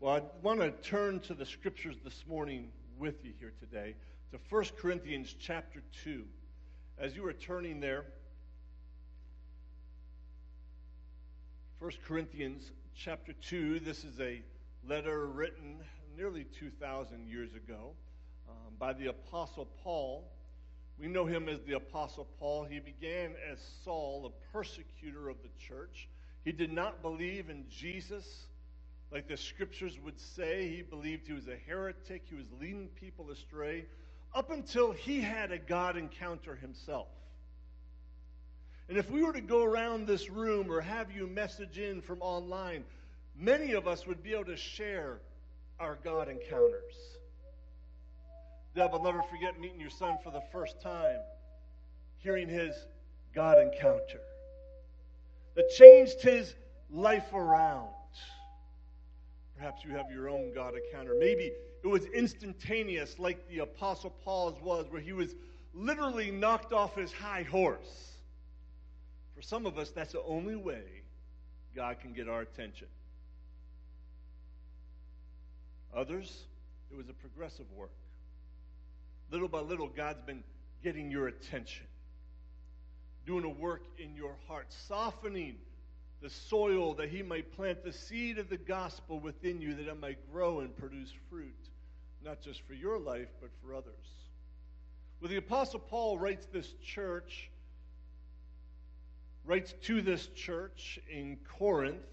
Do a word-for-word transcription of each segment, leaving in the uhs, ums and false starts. Well, I want to turn to the scriptures this morning with you here today, to First Corinthians chapter two. As you are turning there, First Corinthians chapter two, this is a letter written nearly two thousand years ago um, by the Apostle Paul. We know him as the Apostle Paul. He began as Saul, a persecutor of the church. He did not believe in Jesus like the scriptures would say. He believed he was a heretic. He was leading people astray up until he had a God encounter himself. And if we were to go around this room or have you message in from online, many of us would be able to share our God encounters. Deb, I'll never forget meeting your son for the first time, hearing his God encounter that changed his life around. Perhaps you have your own God encounter. Maybe it was instantaneous, like the Apostle Paul's was, where he was literally knocked off his high horse. For some of us, that's the only way God can get our attention. Others, it was a progressive work. Little by little, God's been getting your attention, doing a work in your heart, softening the soil that he might plant the seed of the gospel within you, that it might grow and produce fruit, not just for your life, but for others. Well, the Apostle Paul writes this church, writes to this church in Corinth.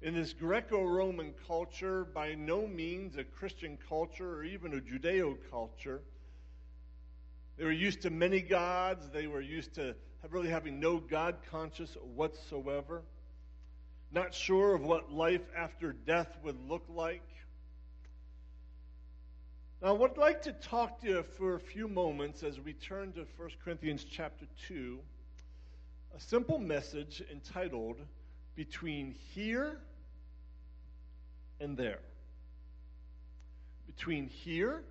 In this Greco-Roman culture, by no means a Christian culture or even a Judeo culture. They were used to many gods. They were used to really having no God conscious whatsoever. Not sure of what life after death would look like. Now, I would like to talk to you for a few moments as we turn to First Corinthians chapter two, a simple message entitled, Between Here and There. Between here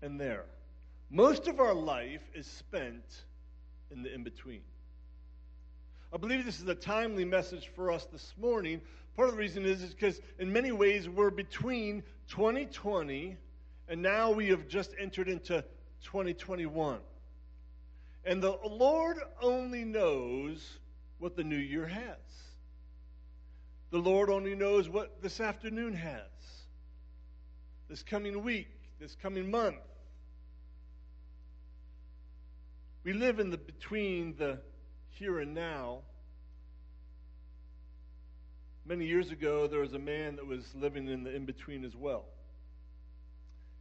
and there. Most of our life is spent in the in-between. I believe this is a timely message for us this morning. Part of the reason is because in many ways we're between twenty twenty and now we have just entered into twenty twenty-one. And the Lord only knows what the new year has. The Lord only knows what this afternoon has, this coming week, this coming month. We live in the between the here and now. Many years ago, there was a man that was living in the in-between as well.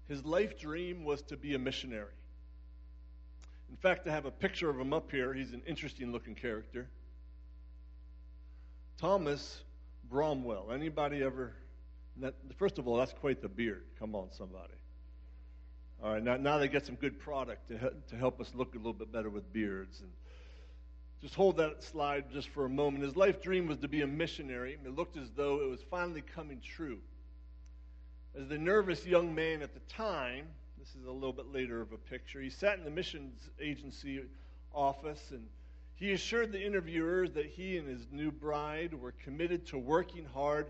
His life dream was to be a missionary. In fact, I have a picture of him up here. He's an interesting-looking character. Thomas Bromwell. Anybody ever? That, first of all, that's quite the beard. Come on, somebody. All right, now, now they get some good product to, to help us look a little bit better with beards. And just hold that slide just for a moment. His life dream was to be a missionary. It looked as though it was finally coming true. As the nervous young man at the time, this is a little bit later of a picture, he sat in the missions agency office and he assured the interviewers that he and his new bride were committed to working hard,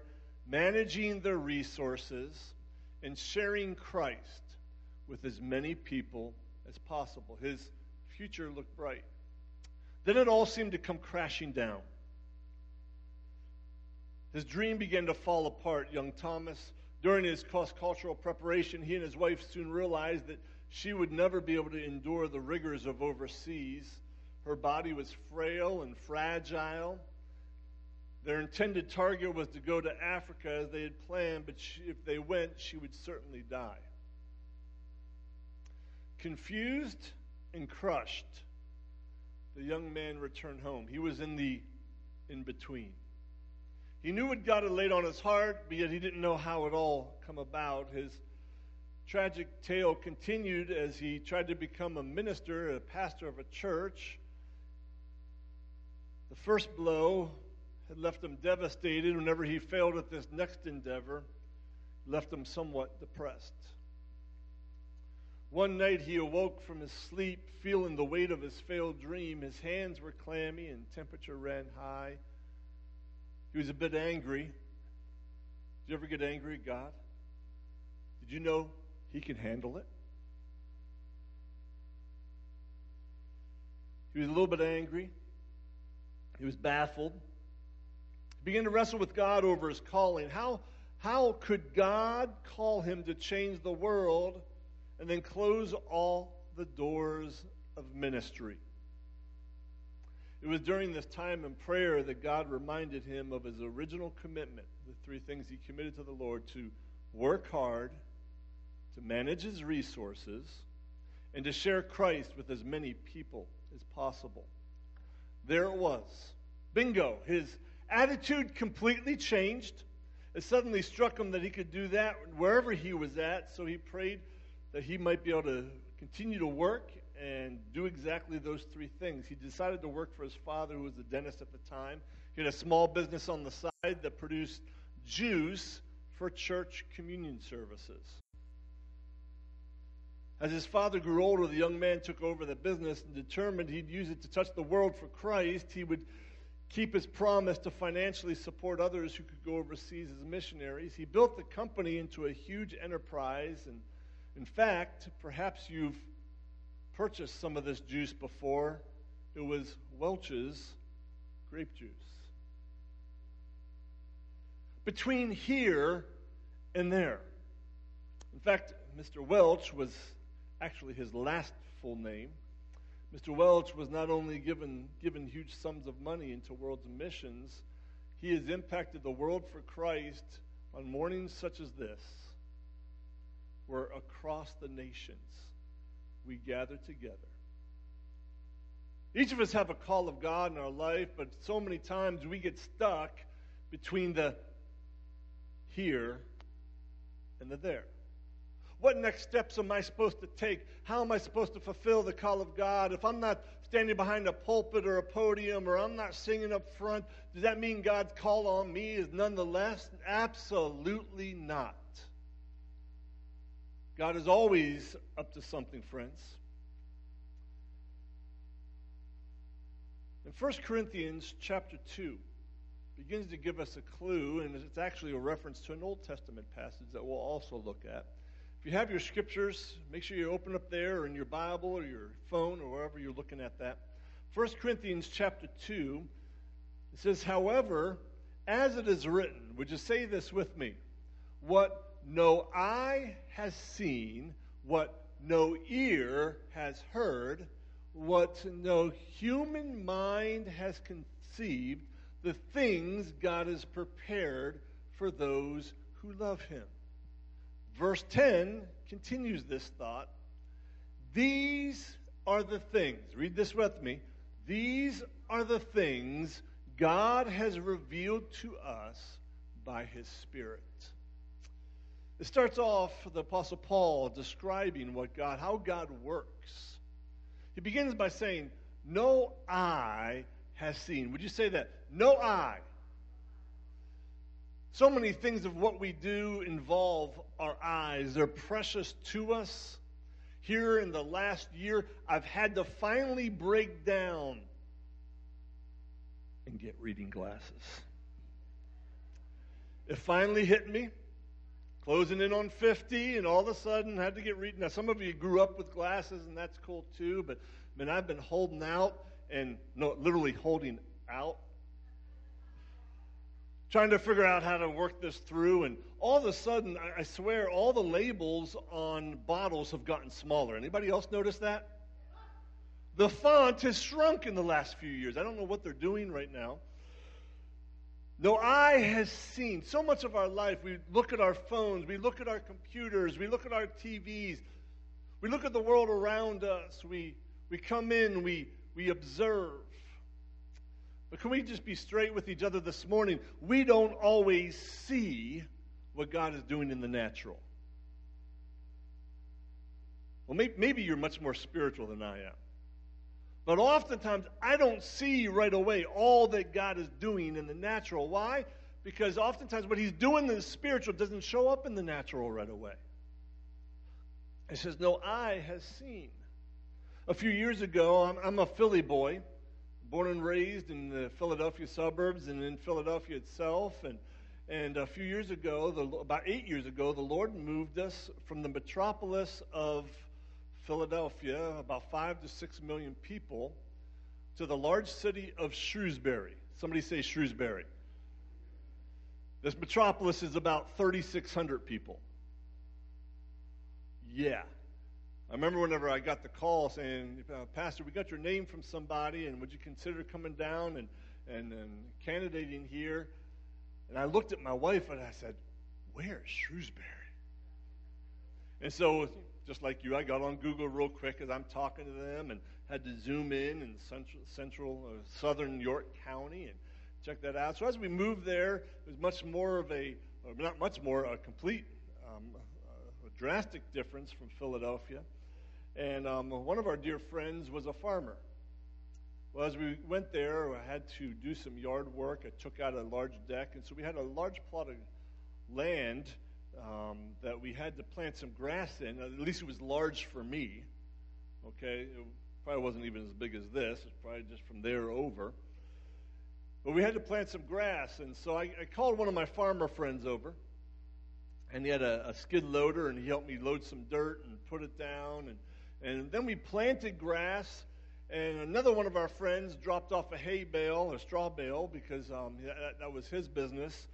managing their resources, and sharing Christ with as many people as possible. His future looked bright. Then it all seemed to come crashing down. His dream began to fall apart, young Thomas. During his cross-cultural preparation, he and his wife soon realized that she would never be able to endure the rigors of overseas. Her body was frail and fragile. Their intended target was to go to Africa as they had planned, but she, if they went, she would certainly die. Confused and crushed, the young man returned home. He was in the in-between. He knew what God had laid on his heart, but yet he didn't know how it all come about. His tragic tale continued as he tried to become a minister, a pastor of a church. The first blow had left him devastated. Whenever he failed at this next endeavor, left him somewhat depressed. One night he awoke from his sleep, feeling the weight of his failed dream. His hands were clammy and temperature ran high. He was a bit angry. you ever get angry at God? Did you know He can handle it? He was a little bit angry. He was baffled. He began to wrestle with God over his calling. How, how could God call him to change the world and then close all the doors of ministry? It was during this time in prayer that God reminded him of his original commitment, the three things he committed to the Lord: to work hard, to manage his resources, and to share Christ with as many people as possible. There it was. Bingo! His attitude completely changed. It suddenly struck him that he could do that wherever he was at, so he prayed that he might be able to continue to work and do exactly those three things. He decided to work for his father, who was a dentist at the time. He had a small business on the side that produced juice for church communion services. As his father grew older, the young man took over the business and determined he'd use it to touch the world for Christ. He would keep his promise to financially support others who could go overseas as missionaries. He built the company into a huge enterprise, and in fact, perhaps you've purchased some of this juice before. It was Welch's grape juice. Between here and there. In fact, Mister Welch was actually his last full name. Mister Welch was not only given, given huge sums of money into world missions, he has impacted the world for Christ on mornings such as this, where across the nations we gather together. Each of us have a call of God in our life, but so many times we get stuck between the here and the there. What next steps am I supposed to take? How am I supposed to fulfill the call of God? If I'm not standing behind a pulpit or a podium, or I'm not singing up front, does that mean God's call on me is nonetheless? Absolutely not. God is always up to something, friends. And First Corinthians chapter two begins to give us a clue, and it's actually a reference to an Old Testament passage that we'll also look at. If you have your scriptures, make sure you open up there, or in your Bible or your phone or wherever you're looking at that. First Corinthians chapter two, it says, "However, as it is written," would you say this with me? "What no eye has seen, what no ear has heard, what no human mind has conceived, the things God has prepared for those who love Him." Verse ten continues this thought. "These are the things," read this with me, "these are the things God has revealed to us by His Spirit." It starts off with the Apostle Paul describing what God, how God works. He begins by saying, "No eye has seen." Would you say that? No eye. So many things of what we do involve our eyes. They're precious to us. Here in the last year, I've had to finally break down and get reading glasses. It finally hit me. Closing in on fifty, and all of a sudden had to get reading. Now, some of you grew up with glasses, and that's cool too, but I mean, I've been holding out, and no, literally holding out, trying to figure out how to work this through, and all of a sudden, I, I swear, all the labels on bottles have gotten smaller. Anybody else notice that? The font has shrunk in the last few years. I don't know what they're doing right now. No eye has seen. So much of our life, we look at our phones, we look at our computers, we look at our T Vs, we look at the world around us, we we come in, we we observe. But can we just be straight with each other this morning? We don't always see what God is doing in the natural. Well, maybe, maybe you're much more spiritual than I am. But oftentimes, I don't see right away all that God is doing in the natural. Why? Because oftentimes what He's doing in the spiritual doesn't show up in the natural right away. It says, "No eye has seen." A few years ago, I'm, I'm a Philly boy, born and raised in the Philadelphia suburbs and in Philadelphia itself. And, And a few years ago, the, about eight years ago, the Lord moved us from the metropolis of Philadelphia, about five to six million people, to the large city of Shrewsbury. Somebody say Shrewsbury. This metropolis is about thirty-six hundred people. Yeah. I remember whenever I got the call saying, Pastor, we got your name from somebody, and would you consider coming down and, and, and candidating here? And I looked at my wife, and I said, where is Shrewsbury? And so, just like you, I got on Google real quick as I'm talking to them and had to zoom in in central, central uh, southern York County and check that out. So as we moved there, it was much more of a, or not much more, a complete, um, a drastic difference from Philadelphia. And um, one of our dear friends was a farmer. Well, as we went there, I had to do some yard work. I took out a large deck, and so we had a large plot of land um, that we had to plant some grass in. At least it was large for me, okay? It probably wasn't even as big as this. It's probably just from there over. But we had to plant some grass, and so I, I called one of my farmer friends over, and he had a, a skid loader, and he helped me load some dirt and put it down, and, and then we planted grass. And another one of our friends dropped off a hay bale, or straw bale, because um, that, that was his business.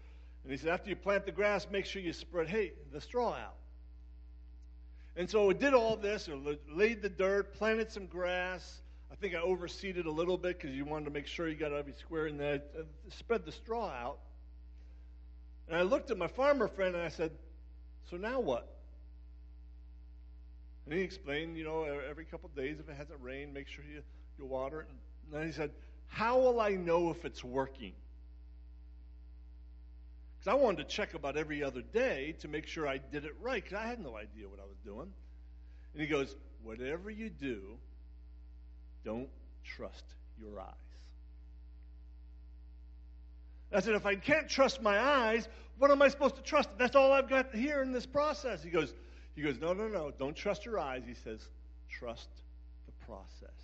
And he said, after you plant the grass, make sure you spread hay, the straw out. And so we did all this, or laid the dirt, planted some grass. I think I overseeded a little bit because you wanted to make sure you got every square in there. I spread the straw out. And I looked at my farmer friend, and I said, so now what? And he explained, you know, every couple of days, if it hasn't rained, make sure you, you water it. And then he said, how will I know if it's working? Because I wanted to check about every other day to make sure I did it right, because I had no idea what I was doing. And he goes, whatever you do, don't trust your eyes. I said, if I can't trust my eyes, what am I supposed to trust? That's all I've got here in this process. He goes, He goes, no, no, no, don't trust your eyes. He says, trust the process.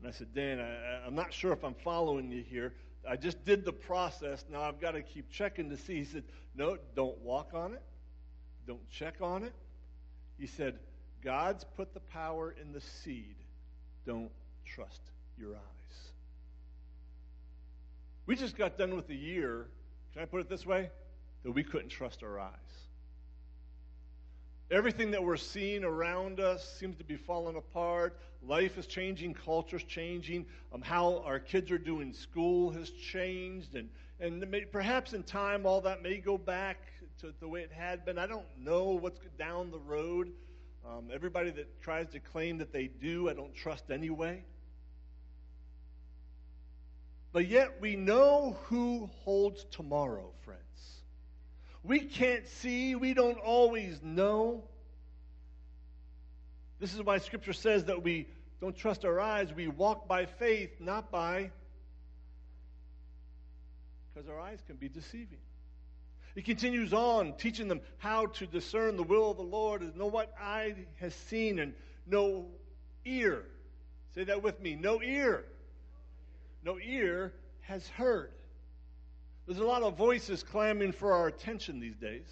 And I said, Dan, I, I'm not sure if I'm following you here. I just did the process. Now I've got to keep checking to see. He said, no, don't walk on it. Don't check on it. He said, God's put the power in the seed. Don't trust your eyes. We just got done with a year, can I put it this way? That we couldn't trust our eyes. Everything that we're seeing around us seems to be falling apart. Life is changing. Culture's changing. Um, how our kids are doing school has changed. And, and may, perhaps in time, all that may go back to the way it had been. I don't know what's down the road. Um, everybody that tries to claim that they do, I don't trust anyway. But yet we know who holds tomorrow, friends. We can't see. We don't always know. This is why Scripture says that we don't trust our eyes. We walk by faith, not by... because our eyes can be deceiving. It continues on, teaching them how to discern the will of the Lord and know what eye has seen and no ear. Say that with me. No ear. No ear has heard. There's a lot of voices clamoring for our attention these days.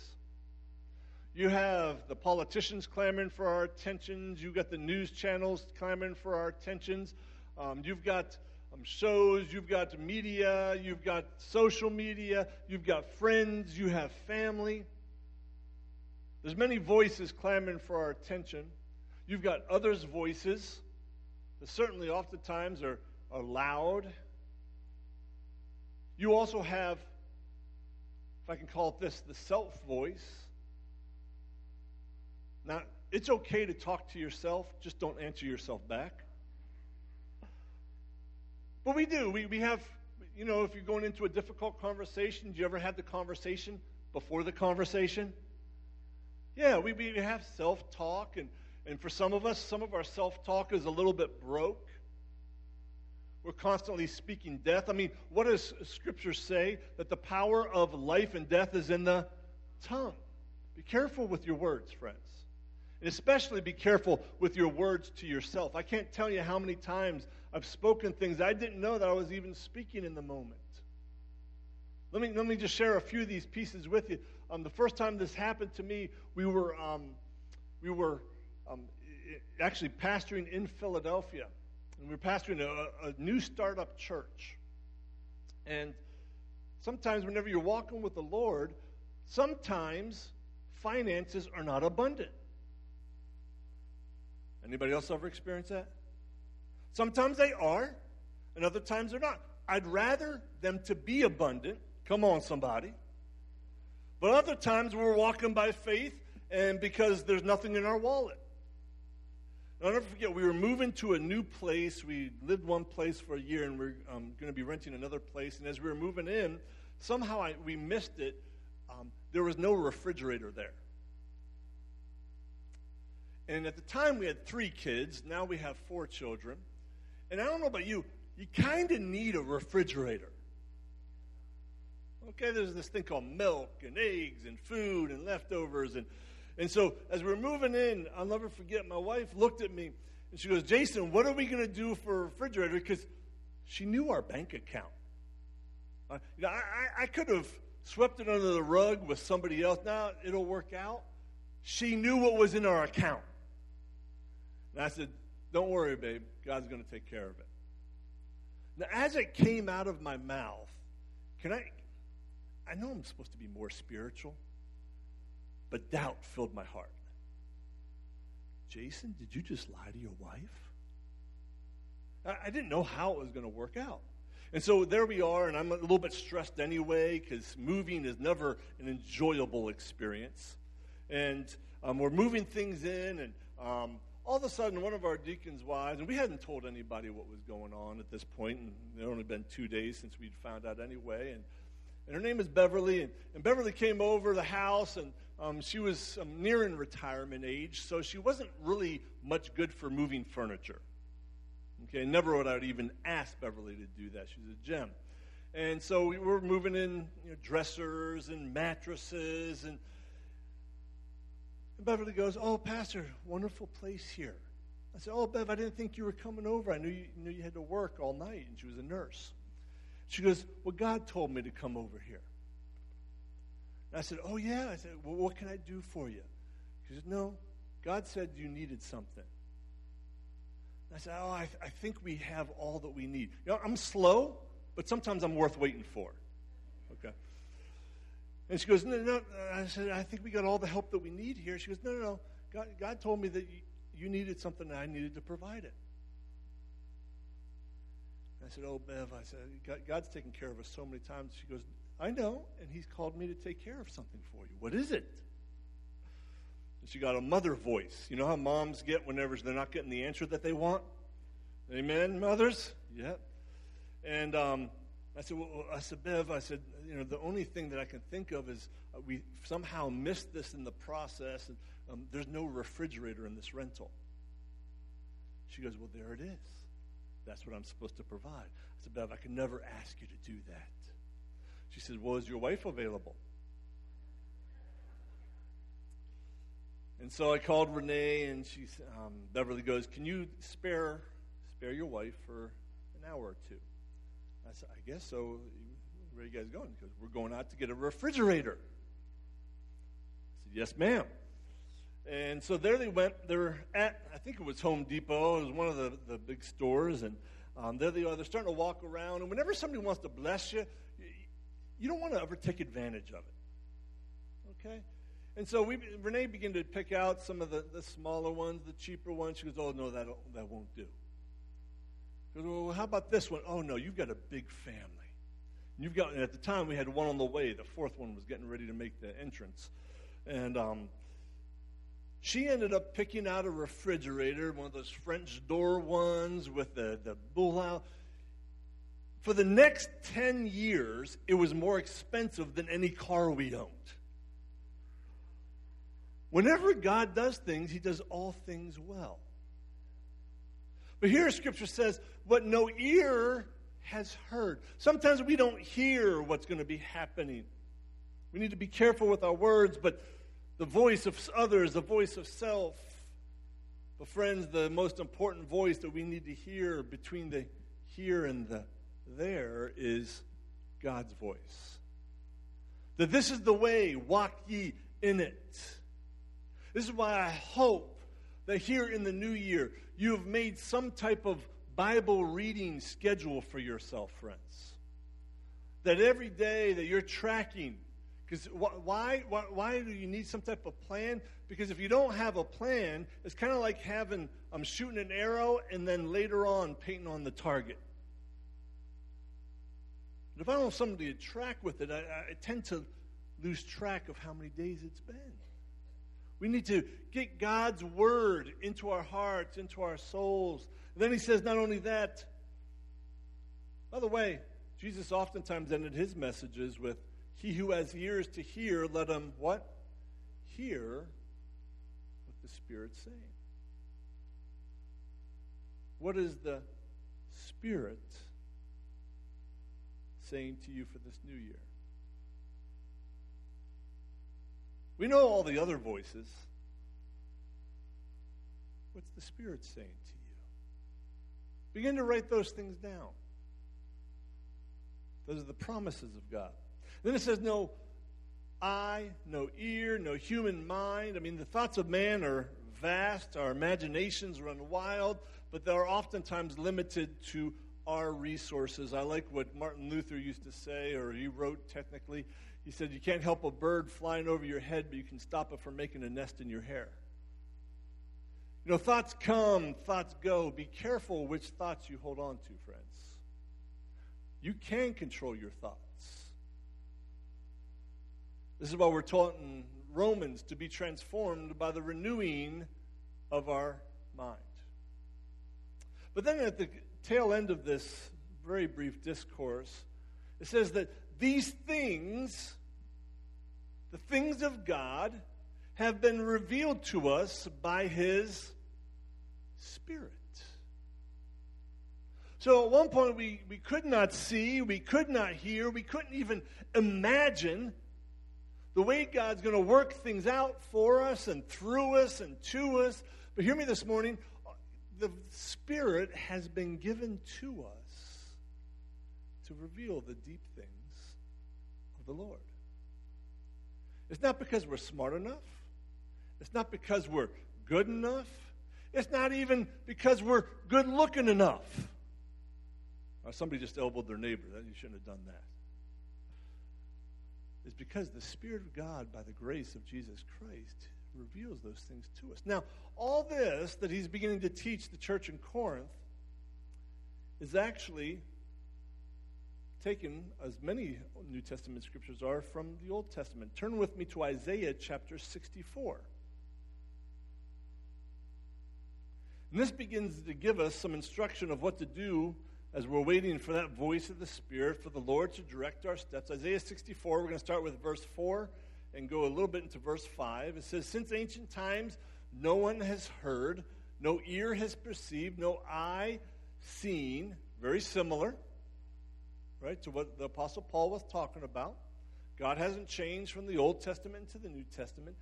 You have the politicians clamoring for our attentions. You've got the news channels clamoring for our attentions. Um, you've got um, shows. You've got media. You've got social media. You've got friends. You have family. There's many voices clamoring for our attention. You've got others' voices that certainly oftentimes are, are loud. You also have, if I can call it this, the self voice. Now, it's okay to talk to yourself, just don't answer yourself back. But we do. We we have, you know, if you're going into a difficult conversation, do you ever have the conversation before the conversation? Yeah, we, we have self-talk, and, and for some of us, some of our self-talk is a little bit broke. We're constantly speaking death. I mean, what does Scripture say? That the power of life and death is in the tongue. Be careful with your words, friends. And especially be careful with your words to yourself. I can't tell you how many times I've spoken things I didn't know that I was even speaking in the moment. Let me, let me just share a few of these pieces with you. Um, the first time this happened to me, we were um, we were um, actually pastoring in Philadelphia. And we were pastoring a, a new startup church. And sometimes whenever you're walking with the Lord, sometimes finances are not abundant. Anybody else ever experience that? Sometimes they are, and other times they're not. I'd rather them to be abundant. Come on, somebody. But other times we're walking by faith, and because there's nothing in our wallet. And I'll never forget, we were moving to a new place. We lived one place for a year, and we're um, going to be renting another place. And as we were moving in, somehow I, we missed it. Um, there was no refrigerator there. And at the time, we had three kids. Now we have four children. And I don't know about you, you kind of need a refrigerator. Okay, there's this thing called milk and eggs and food and leftovers. And, and so as we're moving in, I'll never forget, my wife looked at me, and she goes, "Jason, what are we going to do for a refrigerator?" Because she knew our bank account. Uh, you know, I, I, I could have swept it under the rug with somebody else. Now it'll work out. She knew what was in our account. And I said, "Don't worry, babe. God's going to take care of it." Now, as it came out of my mouth, can I, I know I'm supposed to be more spiritual, but doubt filled my heart. Jason, did you just lie to your wife? I, I didn't know how it was going to work out. And so there we are, and I'm a little bit stressed anyway, because moving is never an enjoyable experience. And um, we're moving things in, and um, all of a sudden, one of our deacons' wives, and we hadn't told anybody what was going on at this point, and it had only been two days since we'd found out anyway, and, and her name is Beverly, and, and Beverly came over the house, and um, she was um, nearing retirement age, so she wasn't really much good for moving furniture. Okay, never would I even ask Beverly to do that. She's a gem. And so we were moving in, you know, dressers and mattresses, and Beverly goes, "Oh, Pastor, wonderful place here." I said, "Oh, Bev, I didn't think you were coming over. I knew you knew you had to work all night," and she was a nurse. She goes, "Well, God told me to come over here." And I said, "Oh, yeah." I said, "Well, what can I do for you?" She said, "No, God said you needed something." And I said, "Oh, I, th- I think we have all that we need." You know, I'm slow, but sometimes I'm worth waiting for. Okay. And she goes, "No, no." I said, "I think we got all the help that we need here." She goes, "No, no, no. God, God told me that you, you needed something, and I needed to provide it." And I said, "Oh, Bev," I said, God, God's taken care of us so many times. She goes, "I know, and He's called me to take care of something for you. What is it?" And she got a mother voice. You know how moms get whenever they're not getting the answer that they want? Amen, mothers? Yep. And um, I said, well, I said, "Bev," I said, "you know, the only thing that I can think of is uh, we somehow missed this in the process, and um, there's no refrigerator in this rental." She goes, "Well, there it is. That's what I'm supposed to provide." I said, "Bev, I could never ask you to do that." She said, "Well, is your wife available?" And so I called Renee, and she, um, Beverly goes, "Can you spare spare your wife for an hour or two?" I said, "I guess so. Where are you guys going?" He goes, "We're going out to get a refrigerator." I said, "Yes, ma'am." And so there they went. They were at, I think it was Home Depot. It was one of the, the big stores. And um, there they are. They're starting to walk around. And whenever somebody wants to bless you, you don't want to ever take advantage of it. Okay? And so we, Renee began to pick out some of the, the smaller ones, the cheaper ones. She goes, "Oh, no, that'll, that won't do." She goes, "Well, how about this one?" "Oh, no, you've got a big family." You've got, and at the time, we had one on the way. The fourth one was getting ready to make the entrance. And um, she ended up picking out a refrigerator, one of those French door ones with the, the bull out. For the next ten years, it was more expensive than any car we owned. Whenever God does things, He does all things well. But here Scripture says, what no ear has heard. Sometimes we don't hear what's going to be happening. We need to be careful with our words, but the voice of others, the voice of self. But friends, the most important voice that we need to hear between the here and the there is God's voice. that this is the way, walk ye in it. This is why I hope that here in the new year, you have made some type of Bible reading schedule for yourself, friends. That every day that you're tracking, because wh- why, why why do you need some type of plan? Because if you don't have a plan, it's kind of like having, I'm um, shooting an arrow and then later on painting on the target. But if I don't have something to track with it, I, I tend to lose track of how many days it's been. We need to get God's word into our hearts, into our souls. And then he says not only that, by the way, Jesus oftentimes ended his messages with, he who has ears to hear, let him what? Hear what the Spirit's saying. What is the Spirit saying to you for this new year? We know all the other voices. What's the Spirit saying to you? Begin to write those things down. Those are the promises of God. Then it says no eye, no ear, no human mind. I mean, the thoughts of man are vast. Our imaginations run wild, but they're oftentimes limited to our resources. I like what Martin Luther used to say, or he wrote technically. He said, you can't help a bird flying over your head, but you can stop it from making a nest in your hair. You know, thoughts come, thoughts go. Be careful which thoughts you hold on to, friends. You can control your thoughts. This is why we're taught in Romans to be transformed by the renewing of our mind. But then at the tail end of this very brief discourse, it says that these things, the things of God, have been revealed to us by His Spirit. So at one point we, we could not see, we could not hear, we couldn't even imagine the way God's going to work things out for us and through us and to us. But hear me this morning, the Spirit has been given to us to reveal the deep things of the Lord. It's not because we're smart enough. It's not because we're good enough. It's not even because we're good looking enough. Or somebody just elbowed their neighbor. You shouldn't have done that. It's because the Spirit of God, by the grace of Jesus Christ, reveals those things to us. Now, all this that he's beginning to teach the church in Corinth is actually taken, as many New Testament scriptures are, from the Old Testament. Turn with me to Isaiah chapter sixty-four. And this begins to give us some instruction of what to do as we're waiting for that voice of the Spirit, for the Lord to direct our steps. Isaiah sixty-four, we're going to start with verse four and go a little bit into verse five. It says, since ancient times no one has heard, no ear has perceived, no eye seen. Very similar, right, to what the Apostle Paul was talking about. God hasn't changed from the Old Testament to the New Testament.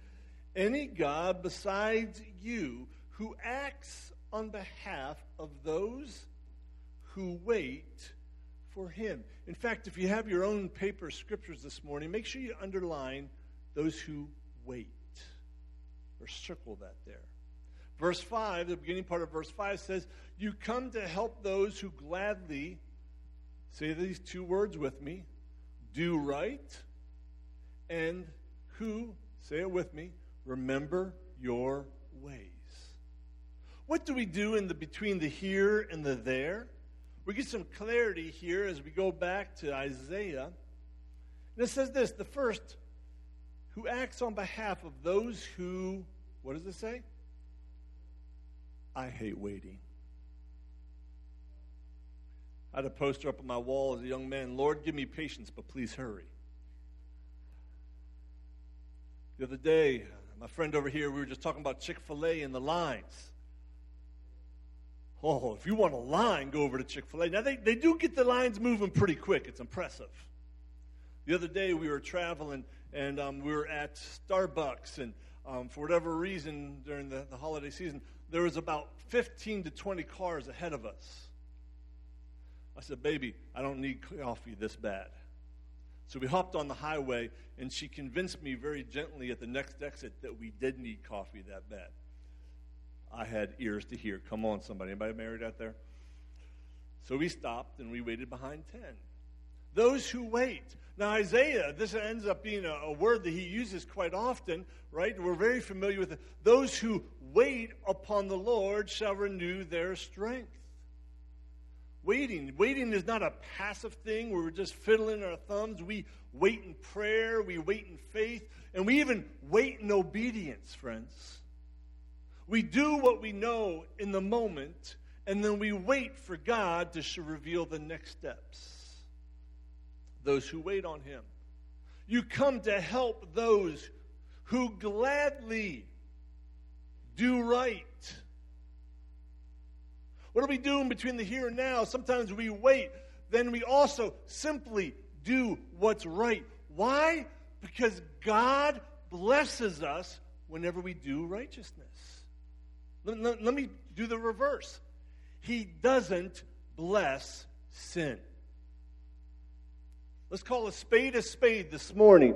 Any God besides you who acts on behalf of those who wait for him. In fact, if you have your own paper scriptures this morning, make sure you underline those who wait, or circle that there. Verse five, the beginning part of verse five says, you come to help those who gladly, say these two words with me, do right, and who, say it with me, remember your ways. What do we do in the between the here and the there? We get some clarity here as we go back to Isaiah. And it says this, the first, who acts on behalf of those who, what does it say? I hate waiting. I had a poster up on my wall as a young man, Lord, give me patience, but please hurry. The other day, my friend over here, we were just talking about Chick-fil-A and the lines. Oh, if you want a line, go over to Chick-fil-A. Now, they, they do get the lines moving pretty quick. It's impressive. The other day, we were traveling, and um, we were at Starbucks, and um, for whatever reason, during the, the holiday season, there was about fifteen to twenty cars ahead of us. I said, baby, I don't need coffee this bad. So we hopped on the highway, and she convinced me very gently at the next exit that we did need coffee that bad. I had ears to hear. Come on, somebody. Anybody married out there? So we stopped, and we waited behind ten. Those who wait. Now, Isaiah, this ends up being a, a word that he uses quite often, right? We're very familiar with it. Those who wait upon the Lord shall renew their strength. Waiting. Waiting is not a passive thing where we're just fiddling our thumbs. We wait in prayer. We wait in faith. And we even wait in obedience, friends. We do what we know in the moment, and then we wait for God to reveal the next steps. Those who wait on Him. You come to help those who gladly do right. What are we doing between the here and now? Sometimes we wait, then we also simply do what's right. Why? Because God blesses us whenever we do righteousness. Let me do the reverse. He doesn't bless sin. Let's call a spade a spade this morning.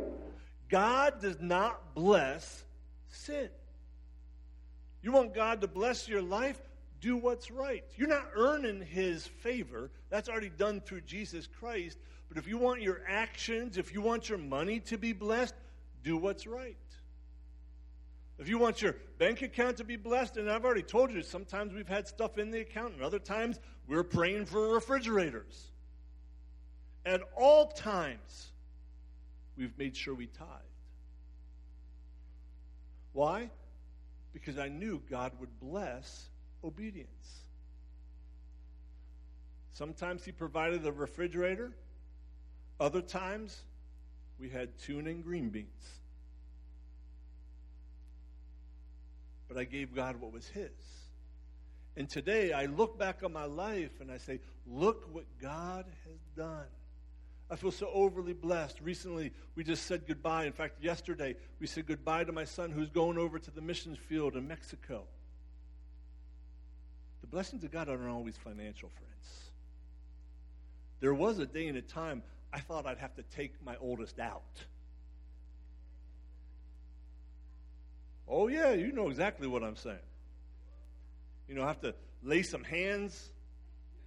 God does not bless sin. You want God to bless your life? Do what's right. You're not earning His favor. That's already done through Jesus Christ. But if you want your actions, if you want your money to be blessed, do what's right. If you want your bank account to be blessed, and I've already told you, sometimes we've had stuff in the account, and other times we're praying for refrigerators. At all times, we've made sure we tithed. Why? Because I knew God would bless obedience. Sometimes He provided the refrigerator. Other times, we had tuna and green beans. But I gave God what was His. And today, I look back on my life and I say, look what God has done. I feel so overly blessed. Recently, we just said goodbye. In fact, yesterday, we said goodbye to my son who's going over to the missions field in Mexico. The blessings of God aren't always financial, friends. There was a day and a time I thought I'd have to take my oldest out. Oh, yeah, you know exactly what I'm saying. You know, I have to lay some hands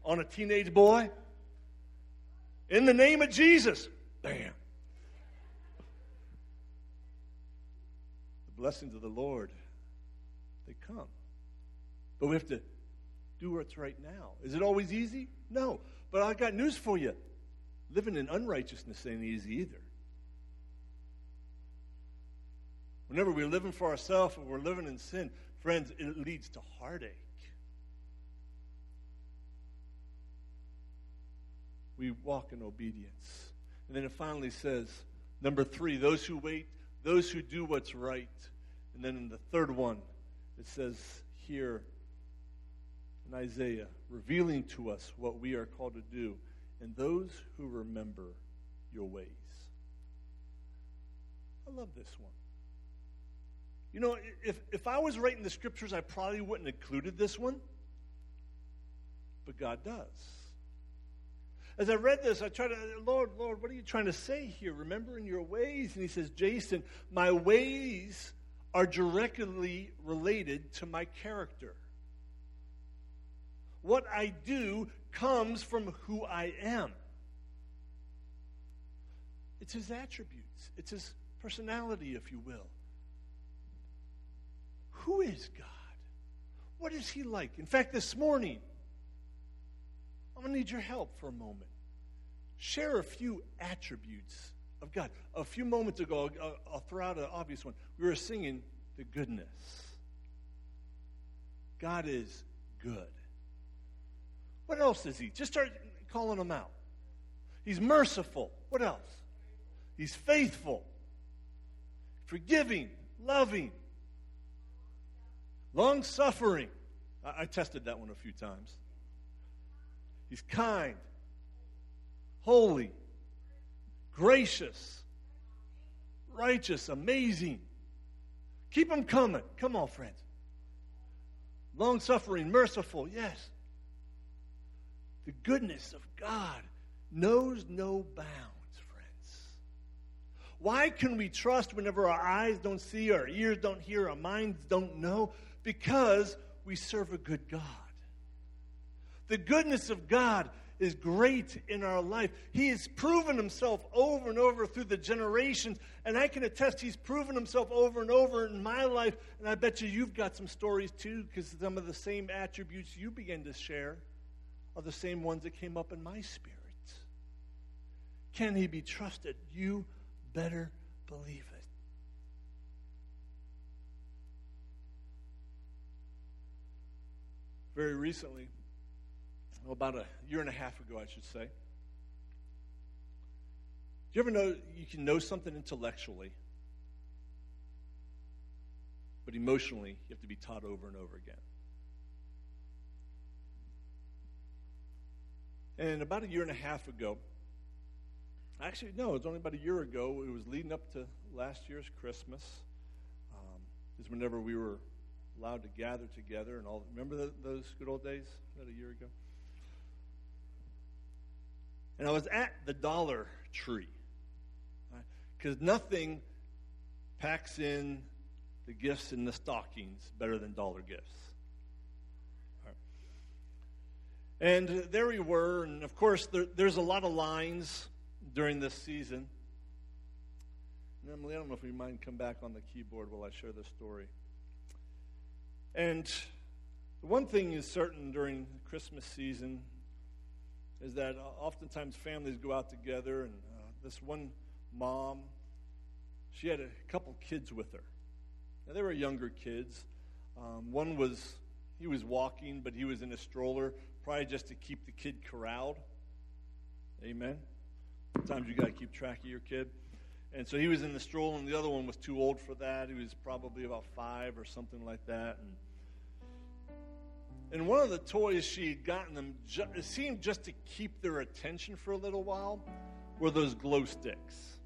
on a teenage boy. In the name of Jesus. Bam. The blessings of the Lord, they come. But we have to do what's right now. Is it always easy? No. But I got news for you. Living in unrighteousness ain't easy either. Whenever we're living for ourselves or we're living in sin, friends, it leads to heartache. We walk in obedience. And then it finally says, number three, those who wait, those who do what's right. And then in the third one, it says here in Isaiah, revealing to us what we are called to do, and those who remember your ways. I love this one. You know, if, if I was writing the scriptures, I probably wouldn't have included this one. But God does. As I read this, I tried to, Lord, Lord, what are you trying to say here? Remembering your ways. And He says, Jason, my ways are directly related to my character. What I do comes from who I am. It's His attributes. It's His personality, if you will. Who is God? What is He like? In fact, this morning, I'm going to need your help for a moment. Share a few attributes of God. A few moments ago, I'll, I'll throw out an obvious one. We were singing the goodness. God is good. What else is He? Just start calling Him out. He's merciful. What else? He's faithful, forgiving, loving. Long-suffering. I, I tested that one a few times. He's kind, holy, gracious, righteous, amazing. Keep Him coming. Come on, friends. Long-suffering, merciful, yes. The goodness of God knows no bounds, friends. Why can we trust whenever our eyes don't see, our ears don't hear, our minds don't know? Because we serve a good God. The goodness of God is great in our life. He has proven himself over and over through the generations, and I can attest he's proven himself over and over in my life, and I bet you you've got some stories too, because some of the same attributes you begin to share are the same ones that came up in my spirit. Can he be trusted? You better believe it. Very recently, well, about a year and a half ago, I should say. Do you ever know you can know something intellectually, but emotionally you have to be taught over and over again? And about a year and a half ago, actually, no, it was only about a year ago. It was leading up to last year's Christmas. Um, is whenever we were allowed to gather together and all. Remember the, those good old days? About a year ago. And I was at the Dollar Tree, because right? Nothing packs in the gifts in the stockings better than dollar gifts. Right. And there we were, and of course there, there's a lot of lines during this season. And Emily, I don't know if you mind come back on the keyboard while I share this story. And the one thing is certain during the Christmas season is that oftentimes families go out together, and uh, this one mom, she had a couple kids with her. Now, they were younger kids. Um, one was, he was walking, but he was in a stroller, probably just to keep the kid corralled. Amen. Sometimes you got to keep track of your kid. And so he was in the stroller, and the other one was too old for that. He was probably about five or something like that. And And one of the toys she had gotten them, ju- it seemed just to keep their attention for a little while, were those glow sticks.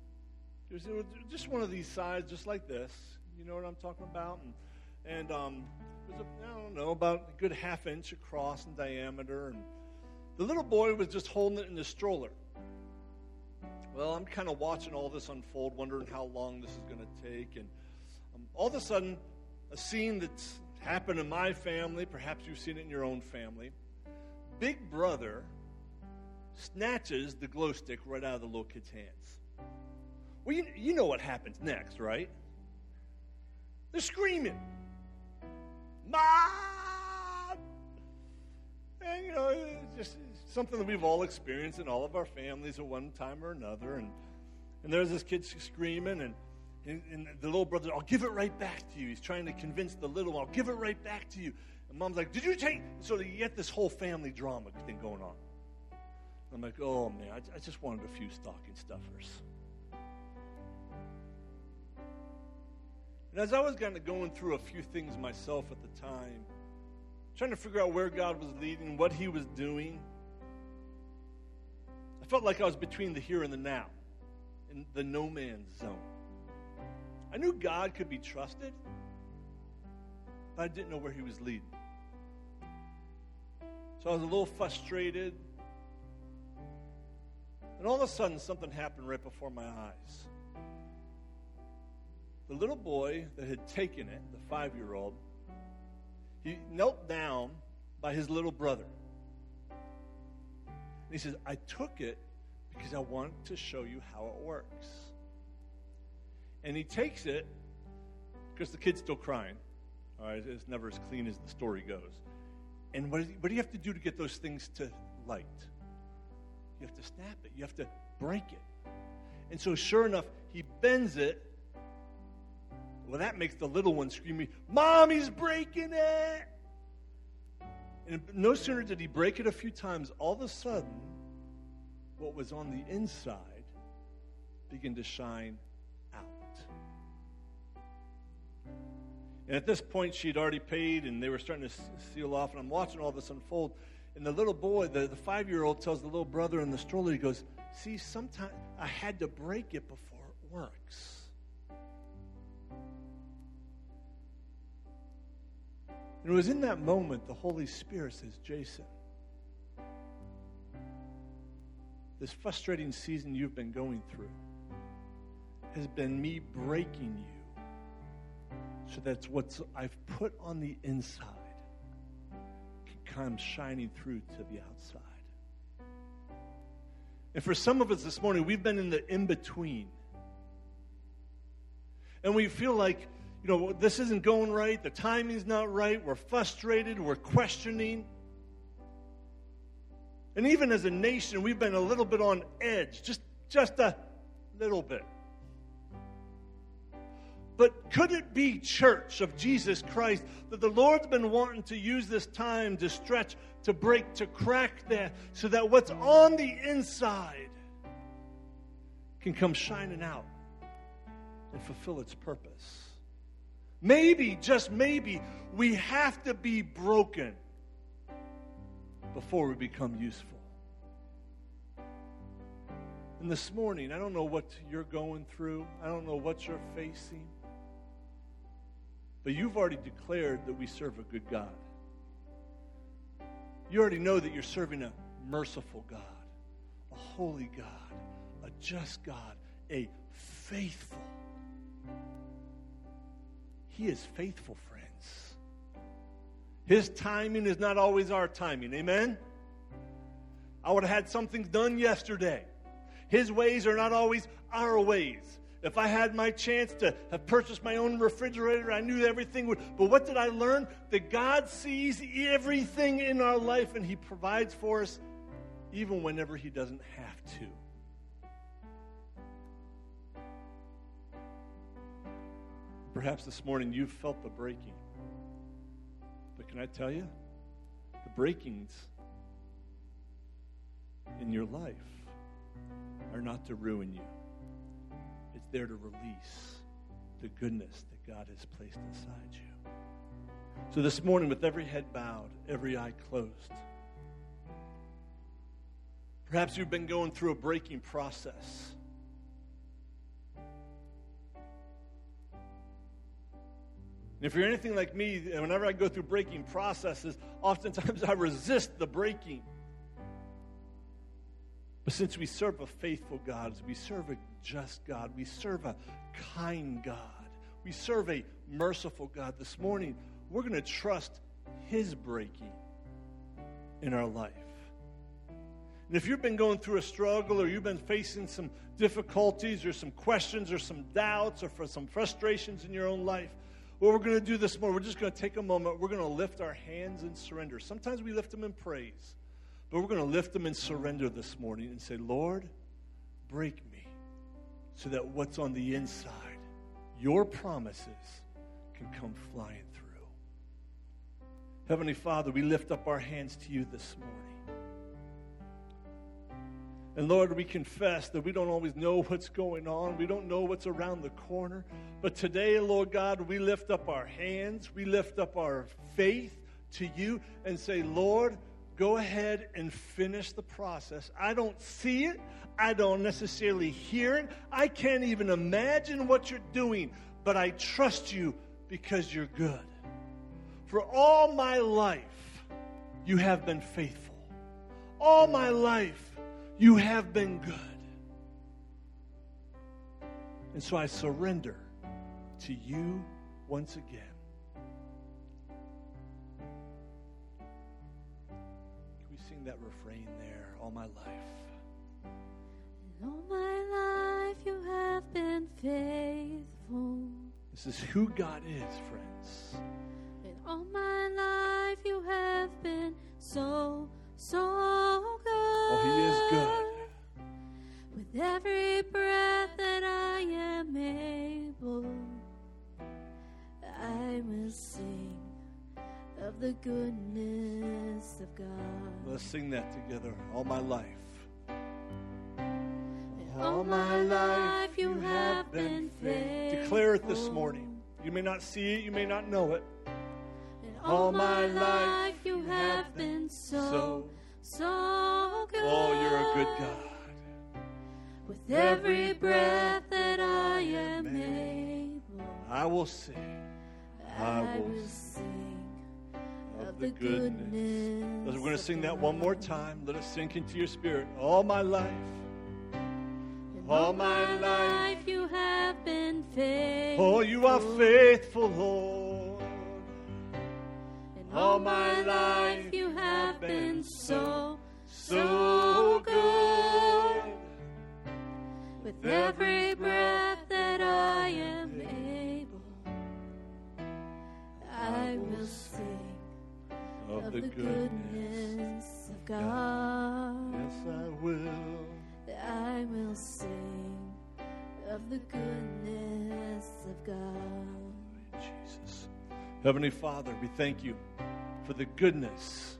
It was, it was just one of these sides, just like this. You know what I'm talking about? And, and um, it was, a, I don't know, about a good half inch across in diameter. And the little boy was just holding it in the stroller. Well, I'm kind of watching all this unfold, wondering how long this is going to take. And um, all of a sudden, a scene that's happened in my family, perhaps you've seen it in your own family. Big brother snatches the glow stick right out of the little kid's hands. Well, you, you know what happens next, right? They're screaming. Mom! And, you know, it's just something that we've all experienced in all of our families at one time or another. And, and there's this kid screaming, and And, and the little brother, I'll give it right back to you. He's trying to convince the little one, I'll give it right back to you. And mom's like, did you take? So you get this whole family drama thing going on. And I'm like, oh, man, I, I just wanted a few stocking stuffers. And as I was kind of going through a few things myself at the time, trying to figure out where God was leading, what he was doing, I felt like I was between the here and the now, in the no man's zone. I knew God could be trusted, but I didn't know where he was leading. So I was a little frustrated. And all of a sudden, something happened right before my eyes. The little boy that had taken it, the five-year-old, he knelt down by his little brother. And he says, I took it because I want to show you how it works. And he takes it, because the kid's still crying. All right, it's never as clean as the story goes. And what, is, what do you have to do to get those things to light? You have to snap it. You have to break it. And so sure enough, he bends it. Well, that makes the little one scream, Mom, he's breaking it! And no sooner did he break it a few times, all of a sudden, what was on the inside began to shine. And at this point, she'd already paid, and they were starting to seal off, and I'm watching all this unfold. And the little boy, the, the five-year-old, tells the little brother in the stroller, he goes, see, sometimes I had to break it before it works. And it was in that moment the Holy Spirit says, Jason, this frustrating season you've been going through has been me breaking you. So that's what I've put on the inside can come shining through to the outside. And for some of us this morning, we've been in the in-between. And we feel like, you know, this isn't going right. The timing's not right. We're frustrated. We're questioning. And even as a nation, we've been a little bit on edge, just, just a little bit. But could it be, Church of Jesus Christ, that the Lord's been wanting to use this time to stretch, to break, to crack that, so that what's on the inside can come shining out and fulfill its purpose? Maybe, just maybe, we have to be broken before we become useful. And this morning, I don't know what you're going through. I don't know what you're facing. But you've already declared that we serve a good God. You already know that you're serving a merciful God, a holy God, a just God, a faithful God. He is faithful, friends. His timing is not always our timing. Amen? I would have had something done yesterday. His ways are not always our ways. If I had my chance to have purchased my own refrigerator, I knew everything would. But what did I learn? That God sees everything in our life, and He provides for us even whenever He doesn't have to. Perhaps this morning you've felt the breaking. But can I tell you? The breakings in your life are not to ruin you. It's there to release the goodness that God has placed inside you. So this morning, with every head bowed, every eye closed, perhaps you've been going through a breaking process. And if you're anything like me, whenever I go through breaking processes, oftentimes I resist the breaking. But since we serve a faithful God, we serve a just God, we serve a kind God, we serve a merciful God, this morning we're going to trust His breaking in our life. And if you've been going through a struggle, or you've been facing some difficulties, or some questions, or some doubts, or for some frustrations in your own life, what we're going to do this morning, we're just going to take a moment. We're going to lift our hands in surrender. Sometimes we lift them in praise, but we're going to lift them in surrender this morning and say, Lord, break me so that what's on the inside, your promises, can come flying through. Heavenly Father, we lift up our hands to you this morning. And Lord, we confess that we don't always know what's going on. We don't know what's around the corner. But today, Lord God, we lift up our hands. We lift up our faith to you and say, Lord, go ahead and finish the process. I don't see it. I don't necessarily hear it. I can't even imagine what you're doing. But I trust you because you're good. For all my life, you have been faithful. All my life, you have been good. And so I surrender to you once again. Can we sing that refrain there? All my life. And all my life you have been faithful. This is who God is, friends. And all my life you have been so, so good. Oh, He is good. With every breath that I am able, I will sing of the goodness of God. Let's sing that together. All my life. And all my life you have been faithful. Declare it this morning. You may not see it. You may not know it. And all my life you have been so, so good. Oh, you're a good God. With every breath that I am able, I will sing. I will sing of the goodness. We're going to sing that one more time. Let it sink into your spirit. All my life, All my life you have been faithful. Oh, you are faithful, Lord. And all my life you have been so, so good. With every breath that I am able, I will sing of the goodness of God. Yes, I will. I will sing of the goodness of God. Jesus. Heavenly Father, we thank you for the goodness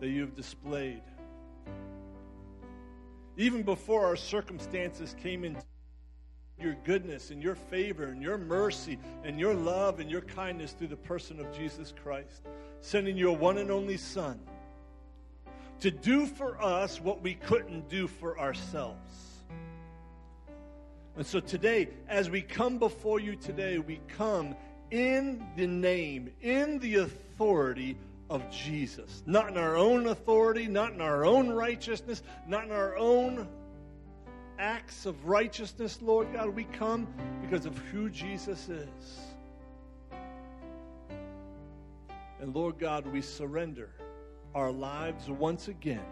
that you have displayed. Even before our circumstances came into your goodness and your favor and your mercy and your love and your kindness through the person of Jesus Christ, sending your one and only Son to do for us what we couldn't do for ourselves. And so today, as we come before you today, we come in the name, in the authority of Jesus. Not in our own authority, not in our own righteousness, not in our own acts of righteousness, Lord God. We come because of who Jesus is. And Lord God, we surrender our lives once again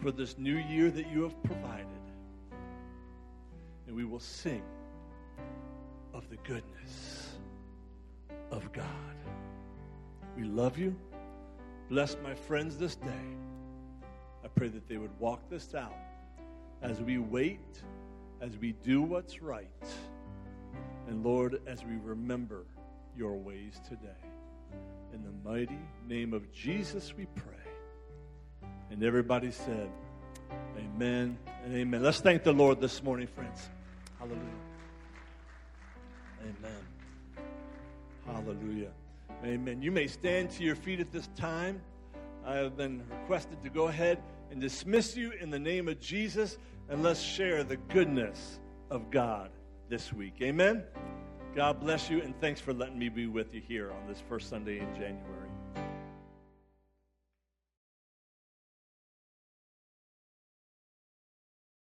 for this new year that you have provided. And we will sing of the goodness of God. We love you. Bless my friends this day. I pray that they would walk this out as we wait, as we do what's right. And Lord, as we remember your ways today. In the mighty name of Jesus we pray. And everybody said, amen and amen. Let's thank the Lord this morning, friends. Hallelujah. Amen. Hallelujah. Amen. You may stand to your feet at this time. I have been requested to go ahead and dismiss you in the name of Jesus, and let's share the goodness of God this week. Amen. God bless you, and thanks for letting me be with you here on this first Sunday in January.